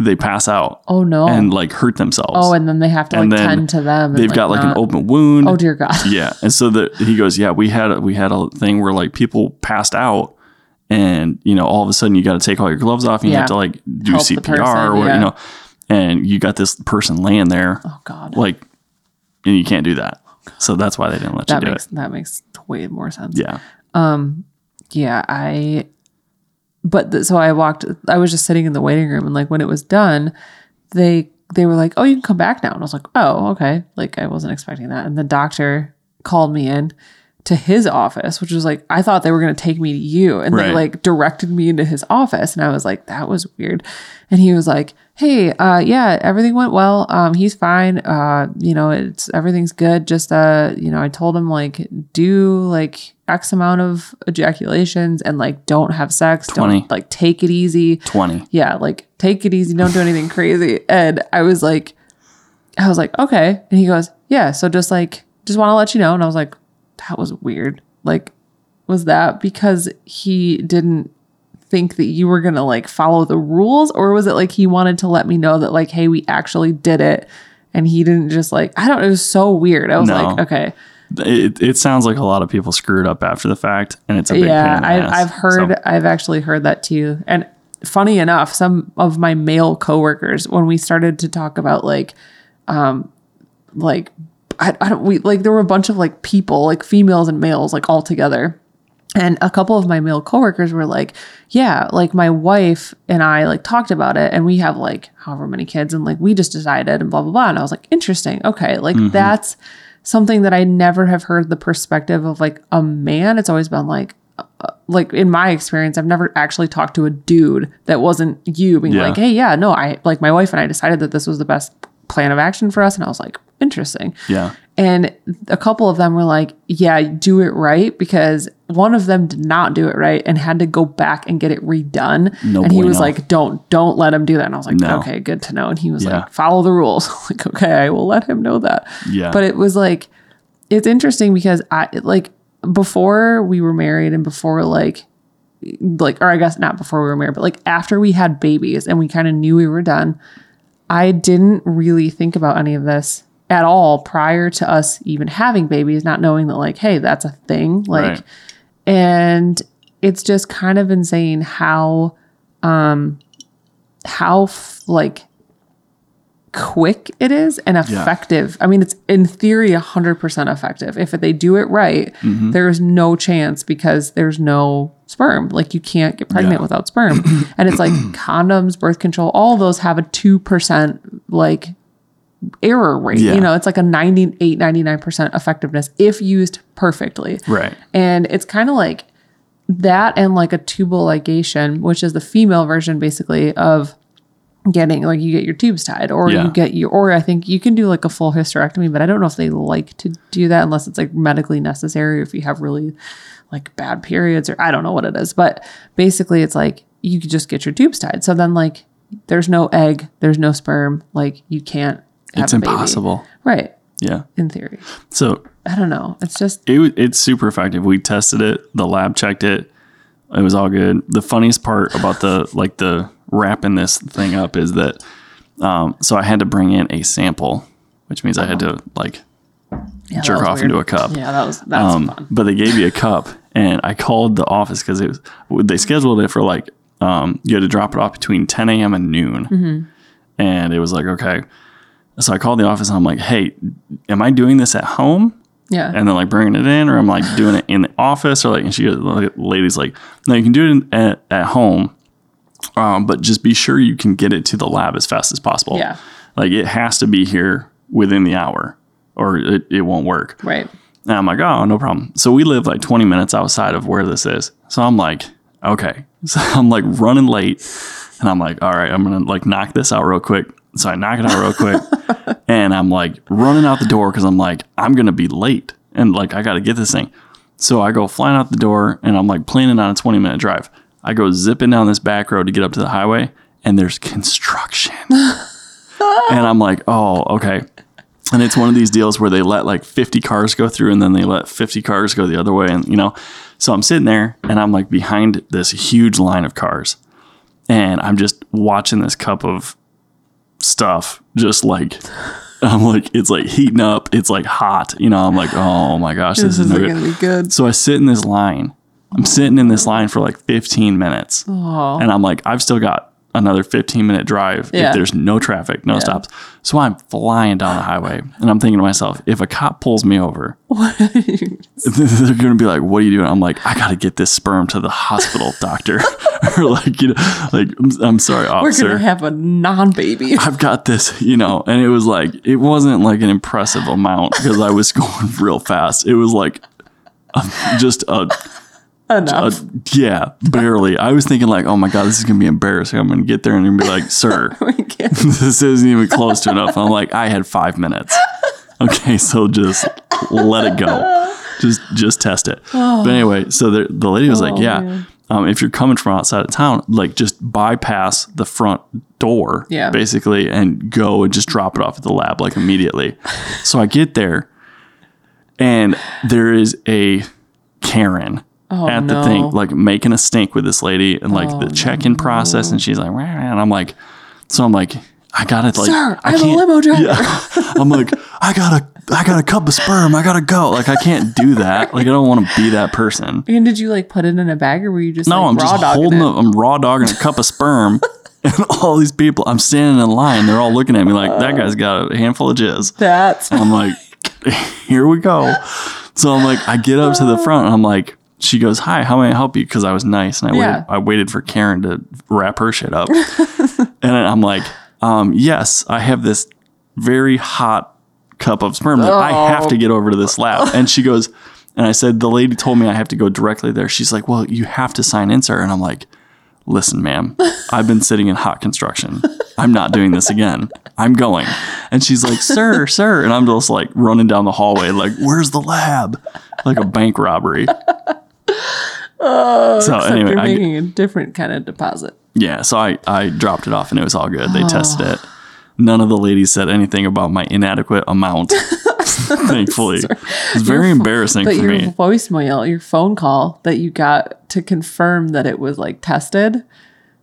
they pass out. Oh, no. And like hurt themselves. Oh, and then they have to like tend to them. They've got like an open wound. Oh, dear God. Yeah. And so he goes, yeah, we had a thing where like people passed out. And, you know, all of a sudden you got to take all your gloves off. And you have to like do help CPR or, you know. And you got this person laying there. Oh, God. Like, and you can't do that. So that's why they didn't let you do it. That makes way more sense. Yeah. So I was just sitting in the waiting room, and like when it was done, they were like, oh, you can come back now. And I was like, oh, okay. Like I wasn't expecting that. And the doctor called me in to his office, which was like, I thought they were going to take me to you. And they like directed me into his office. And I was like, that was weird. And he was like, hey, yeah, everything went well. He's fine. You know, everything's good. Just, you know, I told him like, do like X amount of ejaculations and like, don't have sex. 20. Don't like take it easy. 20. Yeah. Like take it easy. Don't do anything crazy. And I was like, okay. And he goes, yeah. So just want to let you know. And I was like, that was weird. Like, was that because he didn't think that you were going to like follow the rules, or was it like he wanted to let me know that like, hey, we actually did it and he didn't just like, I don't know. It was so weird. I was like, okay. It sounds like a lot of people screwed up after the fact, and it's a big pain in the ass. I've actually heard that too. And funny enough, some of my male coworkers, when we started to talk about like, there were a bunch of like people, like females and males, like all together. And a couple of my male coworkers were like, yeah, like my wife and I like talked about it, and we have like however many kids, and like we just decided and blah, blah, blah. And I was like, interesting. Okay. Like that's something that I never have heard the perspective of like a man. It's always been like in my experience, I've never actually talked to a dude that wasn't you being like, hey, yeah, no, I like my wife and I decided that this was the best plan of action for us. And I was like, interesting. Yeah. And a couple of them were like, yeah, do it right. Because one of them did not do it right and had to go back and get it redone. No, and he was like, don't let him do that. And I was like, okay, good to know. And he was like, follow the rules. Like, okay, I will let him know that. Yeah. But it was like, it's interesting because I like before we were married and before like, or I guess not before we were married, but like after we had babies and we kind of knew we were done, I didn't really think about any of this at all prior to us even having babies, not knowing that like, hey, that's a thing. Like, right. And it's just kind of insane how like quick it is and effective. I mean, it's in theory, 100% effective. If they do it right, there is no chance because there's no sperm. Like you can't get pregnant without sperm. And it's like condoms, birth control, all those have a 2% like error rate. You know, it's like a 98, 99% effectiveness if used perfectly. Right. And it's kind of like that and like a tubal ligation, which is the female version basically of getting like you get your tubes tied or you get your, or I think you can do like a full hysterectomy, but I don't know if they like to do that unless it's like medically necessary or if you have really like bad periods or I don't know what it is, but basically it's like you could just get your tubes tied. So then like there's no egg, there's no sperm. Like, you can't have It's a baby. Impossible. Right. Yeah. In theory. So I don't know. It's just, it's super effective. We tested it. The lab checked it. It was all good. The funniest part about the, like, the wrapping this thing up is that, so I had to bring in a sample, which means I had to, like, jerk off weird. Into a cup. Yeah, that was fun. But they gave you a cup, and I called the office because it was, they scheduled it for, like, you had to drop it off between 10 a.m. and noon. Mm-hmm. And it was like, okay. So I called the office, and I'm like, hey, am I doing this at home? Yeah. And then, like, bringing it in, or I'm, like, doing it in the office, or, like, and she, like, lady's like, no, you can do it at home, but just be sure you can get it to the lab as fast as possible. Yeah. Like, it has to be here within the hour, or it won't work. Right. And I'm like, oh, no problem. So we live, like, 20 minutes outside of where this is. So I'm like, okay. So I'm, like, running late, and I'm like, all right, I'm going to, like, knock this out real quick. So I knock it out real quick, and I'm, like, running out the door because I'm like, I'm going to be late, and, like, I got to get this thing. So I go flying out the door, and I'm, like, planning on a 20-minute drive. I go zipping down this back road to get up to the highway, and there's construction. And I'm like, oh, okay. And it's one of these deals where they let, like, 50 cars go through, and then they let 50 cars go the other way, and, you know. So I'm sitting there, and I'm, like, behind this huge line of cars, and I'm just watching this cup of stuff, just, like, I'm like, it's, like, heating up, it's, like, hot, you know. I'm like, oh my gosh, this is gonna be good. So I sit in this line, I'm sitting in this line for, like, 15 minutes. Aww. And I'm like, I've still got another 15-minute drive. Yeah. If there's no traffic, no stops. So I'm flying down the highway, and I'm thinking to myself, if a cop pulls me over, they're gonna be like, what are you doing? I'm like, I gotta get this sperm to the hospital, doctor. Or, like, you know, like, I'm sorry, officer, we're gonna have a non-baby, I've got this, you know. And it was like, it wasn't like an impressive amount because I was going real fast. It was like enough. Yeah, barely. I was thinking, like, oh my God, this is going to be embarrassing. I'm going to get there and you're going to be like, sir, this isn't even close to enough. I'm like, I had 5 minutes. Okay, so just let it go. Just test it. Oh. But anyway, so the lady was like, yeah, if you're coming from outside of town, like, just bypass the front door, basically, and go and just drop it off at the lab, like, immediately. So I get there, and there is a Karen. Oh, at the thing, like, making a stink with this lady, and, like, the check-in process, and she's like, wah, wah, and I'm like, so I'm like, I got it, like, sir, I'm a limo driver. Yeah. I'm like, I got a cup of sperm, I gotta go, like, I can't do that. Like, I don't want to be that person. And did you, like, put it in a bag, or were you just, no, like, I'm raw just holding it? I'm raw dogging a cup of sperm. And all these people, I'm standing in line, they're all looking at me like, that guy's got a handful of jizz. That's, and I'm like, here we go. So I'm like, I get up to the front, and I'm like, she goes, hi, how may I help you? Because I was nice, and I waited for Karen to wrap her shit up. And I'm like, yes, I have this very hot cup of sperm that I have to get over to this lab. And she goes, and I said, the lady told me I have to go directly there. She's like, well, you have to sign in, sir. And I'm like, listen, ma'am, I've been sitting in hot construction. I'm not doing this again. I'm going. And she's like, sir. And I'm just, like, running down the hallway, like, where's the lab? Like a bank robbery. Oh, so anyway, you're making a different kind of deposit. Yeah, so I dropped it off, and it was all good. They tested it. None of the ladies said anything about my inadequate amount. Thankfully. It's very embarrassing for me. But your voicemail, your phone call that you got to confirm that it was, like, tested.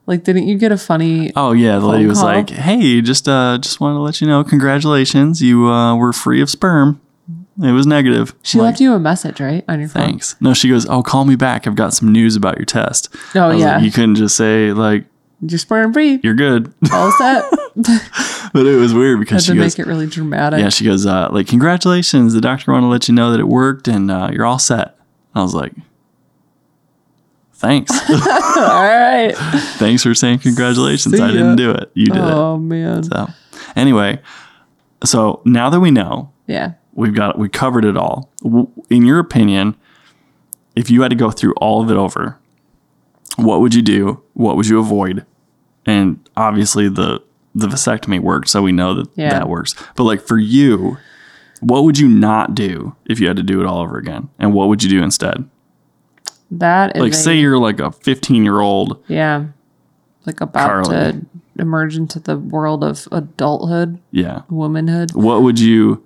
Like, didn't you get a funny? Oh yeah, the lady was like, "Hey, just wanted to let you know, congratulations, you were free of sperm. It was negative." She left you a message, right, on your phone? Thanks. No, she goes, "Oh, call me back. I've got some news about your test." Oh, yeah. Like, you couldn't just say, like, "You're sperm free. You're good. All set." But it was weird because she goes, make it really dramatic. Yeah, she goes, "Like, congratulations. The doctor wanted to let you know that it worked, and you're all set." I was like, thanks. All right. Thanks for saying congratulations. I didn't do it. You did it. Oh man. So anyway, so now that we know. Yeah. We covered it all. In your opinion, if you had to go through all of it over, what would you do? What would you avoid? And obviously the vasectomy worked, so we know that that works. But, like, for you, what would you not do if you had to do it all over again? And what would you do instead? That is, like, say you're, like, a 15-year-old. Yeah. Like, about Carly. To emerge into the world of adulthood, womanhood, what would you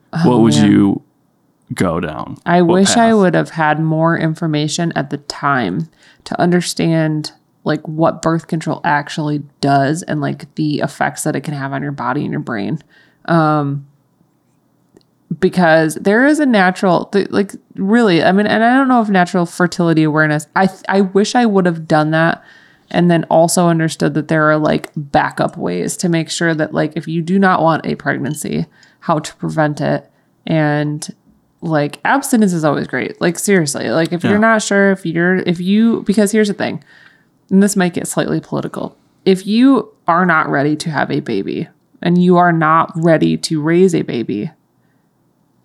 go down? I wish I would have had more information at the time to understand like what birth control actually does and like the effects that it can have on your body and your brain. Because there is a natural, like really, I mean, and I don't know if natural fertility awareness, I wish I would have done that. And then also understood that there are like backup ways to make sure that like, if you do not want a pregnancy, how to prevent it. And like abstinence is always great. Like seriously, like if you're not sure because here's the thing, and this might get slightly political. If you are not ready to have a baby and you are not ready to raise a baby,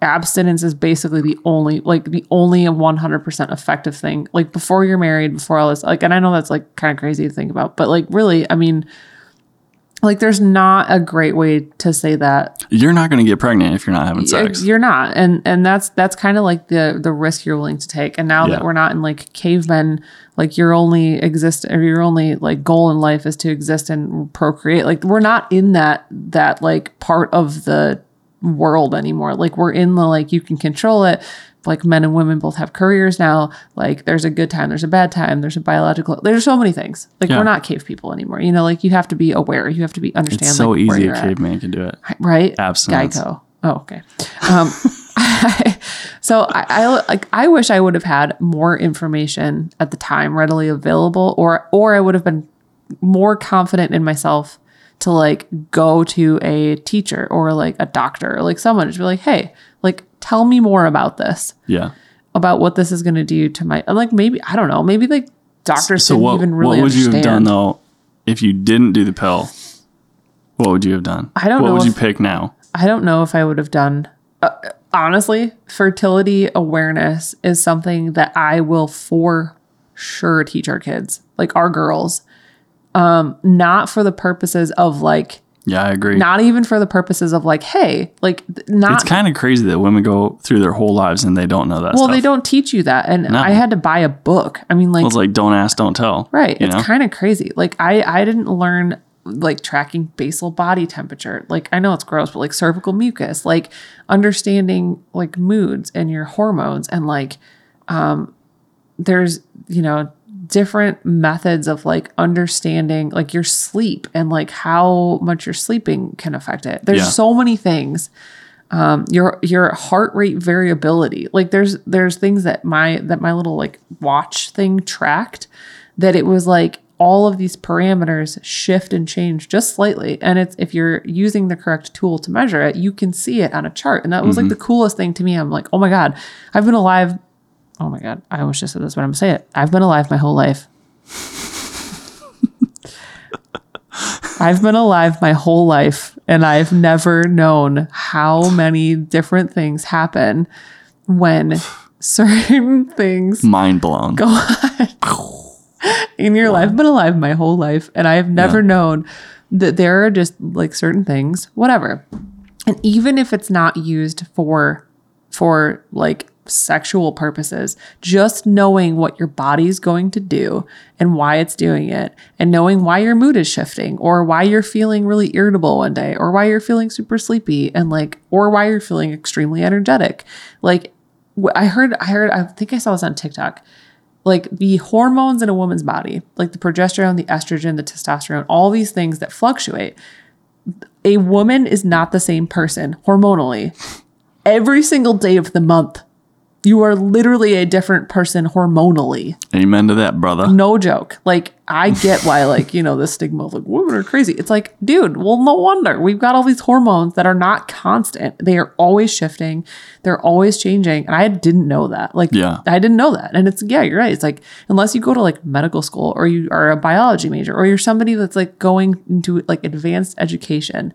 abstinence is basically the only 100% effective thing, like before you're married, before all this, like, and I know that's like kind of crazy to think about, but like really, I mean, like there's not a great way to say that you're not going to get pregnant if you're not having sex. You're not. And that's kind of like the risk you're willing to take. And now that we're not in like cavemen, like your only like goal in life is to exist and procreate. Like we're not in that like part of the world anymore. Like we're in the like you can control it, like men and women both have careers now, like there's a good time, there's a bad time, there's a biological, there's so many things, like we're not cave people anymore, you know, like you have to be aware, you have to be understand. It's so like, easy a caveman can do it, right? Abstinence. Geico. Oh, okay. I wish I would have had more information at the time readily available, or I would have been more confident in myself to like go to a teacher or like a doctor or like someone to be like, hey, like tell me more about this. Yeah. About what this is going to do to my, like maybe, I don't know, maybe like doctors didn't even really understand. What would you have done though, if you didn't do the pill? What would you have done? I don't know. What would you pick now? I don't know if I would have done, honestly, fertility awareness is something that I will for sure teach our kids, like our girls. Not for the purposes of like, yeah, I agree. Not even for the purposes of like, hey, like not. It's kind of crazy that women go through their whole lives and they don't know that. Well, stuff. They don't teach you that. And no. I had to buy a book. I mean, like, well, it's like, don't ask, don't tell. Right. It's kind of crazy. Like I didn't learn like tracking basal body temperature. Like I know it's gross, but like cervical mucus, like understanding like moods and your hormones. And like, there's, you know, different methods of like understanding like your sleep and like how much you're sleeping can affect it. There's so many things. Your heart rate variability. Like there's things that my little like watch thing tracked that it was like all of these parameters shift and change just slightly. And it's, if you're using the correct tool to measure it, you can see it on a chart. And that was like the coolest thing to me. I'm like, oh my God, I've been alive. Oh my God, I almost just said this, but I'm going to say it. I've been alive my whole life. I've been alive my whole life, and I've never known how many different things happen when certain things mind blown go on in your life. I've been alive my whole life, and I have never known that there are just like certain things, whatever. And even if it's not used for like sexual purposes, just knowing what your body's going to do and why it's doing it, and knowing why your mood is shifting, or why you're feeling really irritable one day, or why you're feeling super sleepy, and like, or why you're feeling extremely energetic. Like I think I saw this on TikTok, like the hormones in a woman's body, like the progesterone, the estrogen, the testosterone, all these things that fluctuate. A woman is not the same person hormonally. Every single day of the month, you are literally a different person hormonally. Amen to that, brother. No joke. Like, I get why, like, you know, the stigma of like women are crazy. It's like, dude, well, no wonder. We've got all these hormones that are not constant. They are always shifting. They're always changing. And I didn't know that. Like, I didn't know that. And it's, yeah, you're right. It's like, unless you go to like medical school, or you are a biology major, or you're somebody that's like going into like advanced education,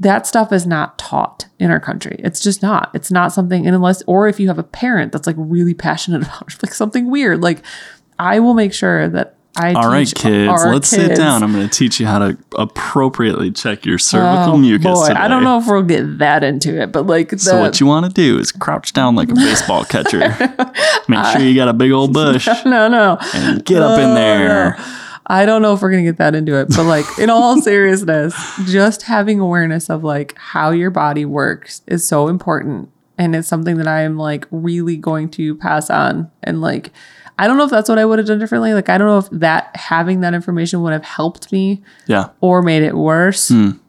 that stuff is not taught in our country. It's just not. It's not something, and unless, or if you have a parent that's like really passionate about like something weird, like I will make sure that I teach. All right, kids, let's sit down. I'm going to teach you how to appropriately check your cervical mucus today. I don't know if we'll get that into it, but like. So what you want to do is crouch down like a baseball catcher. Make sure you got a big old bush. No. And get up in there. I don't know if we're going to get that into it, but like in all seriousness, just having awareness of like how your body works is so important. And it's something that I am like really going to pass on. And like, I don't know if that's what I would have done differently. Like, I don't know if that having that information would have helped me or made it worse. Mm.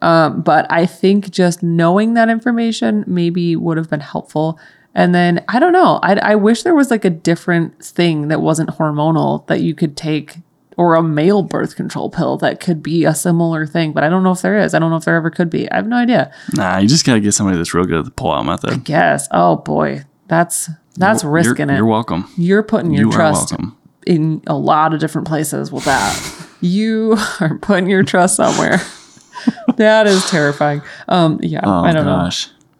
But I think just knowing that information maybe would have been helpful. And then, I don't know, I wish there was like a different thing that wasn't hormonal that you could take, or a male birth control pill that could be a similar thing. But I don't know if there is. I don't know if there ever could be. I have no idea. Nah, you just got to get somebody that's real good at the pull-out method, I guess. Oh boy, that's risking it. You're welcome. You're putting your trust in a lot of different places with that. You are putting your trust somewhere. That is terrifying. I don't know.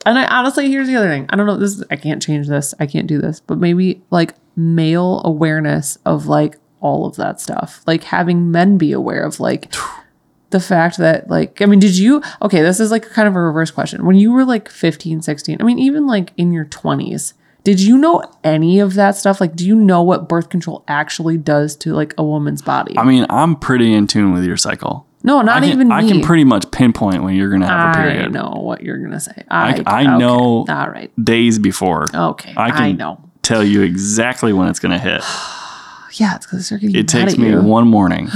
And I honestly, here's the other thing. I don't know. I can't change this. I can't do this. But maybe like male awareness of like all of that stuff, like having men be aware of like the fact that like, I mean, this is like kind of a reverse question. When you were like 15, 16, I mean, even like in your 20s, did you know any of that stuff? Like, do you know what birth control actually does to like a woman's body? I mean, I'm pretty in tune with your cycle. No, not even me. I can pretty much pinpoint when you're going to have a period. I know what you're going to say. I know. All right. Days before. Okay. I can tell you exactly when it's going to hit. Yeah, it's because they're getting mad at you. It takes me one morning.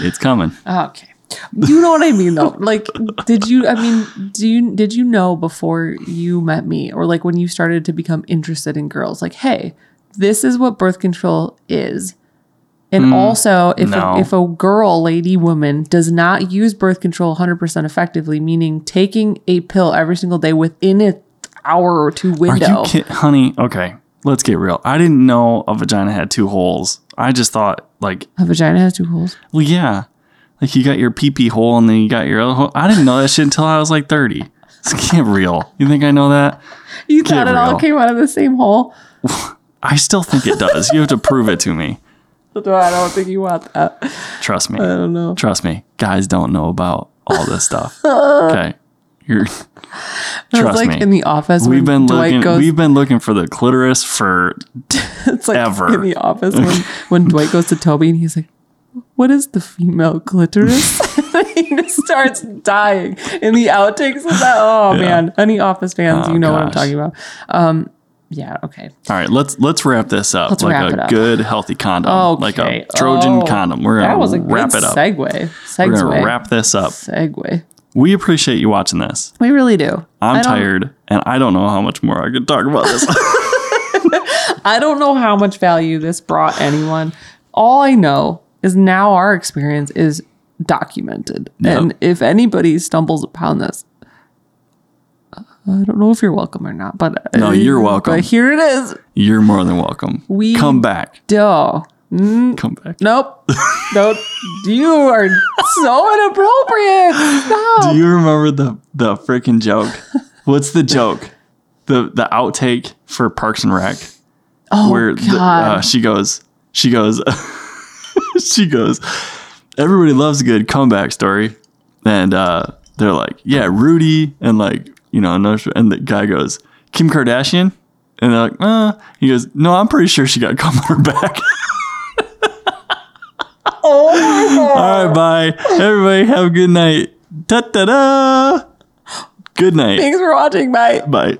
It's coming. Okay. You know what I mean, though? Like, did you know before you met me, or like when you started to become interested in girls, like, hey, this is what birth control is. And also, if a girl, lady, woman does not use birth control 100% effectively, meaning taking a pill every single day within an hour or two window. Are you kidding, honey? Okay. Let's get real. I didn't know a vagina had two holes. I just thought like... A vagina has two holes? Well, yeah. Like you got your pee-pee hole and then you got your other hole. I didn't know that shit until I was like 30. It's get real. You think I know that? You thought it all came out of the same hole? I still think it does. You have to prove it to me. I don't think you want that. Trust me. I don't know. Trust me. Guys don't know about all this stuff. Okay. Trust me. In the office, we've been looking for the clitoris for it's like ever. In the office, when Dwight goes to Toby and he's like, "What is the female clitoris?" He just starts dying in the outtakes of that. Oh yeah. Man, any Office fans, what I'm talking about. Yeah. Okay. All right. Let's wrap this up. Let's wrap it up. Good healthy condom. Okay. Like a Trojan condom. We're gonna wrap it up. Segue. We're gonna wrap this up. Segue. We appreciate you watching this. We really do. I'm tired, and I don't know how much more I could talk about this. I don't know how much value this brought anyone. All I know is now our experience is documented. Yep. And if anybody stumbles upon this, I don't know if you're welcome or not. But no, you're welcome. But here it is. You're more than welcome. We come back. Duh. Come back. Nope. Nope. You are so inappropriate. Stop. Do you remember the freaking joke? What's the joke? The outtake for Parks and Rec. Oh, where God. She goes, everybody loves a good comeback story. And they're like, yeah, Rudy. And like, you know, and the guy goes, Kim Kardashian. And they're like, he goes, no, I'm pretty sure she got cum on her back. Oh, all right, bye. Everybody have a good night. Ta-ta-da. Good night. Thanks for watching. Bye. Bye.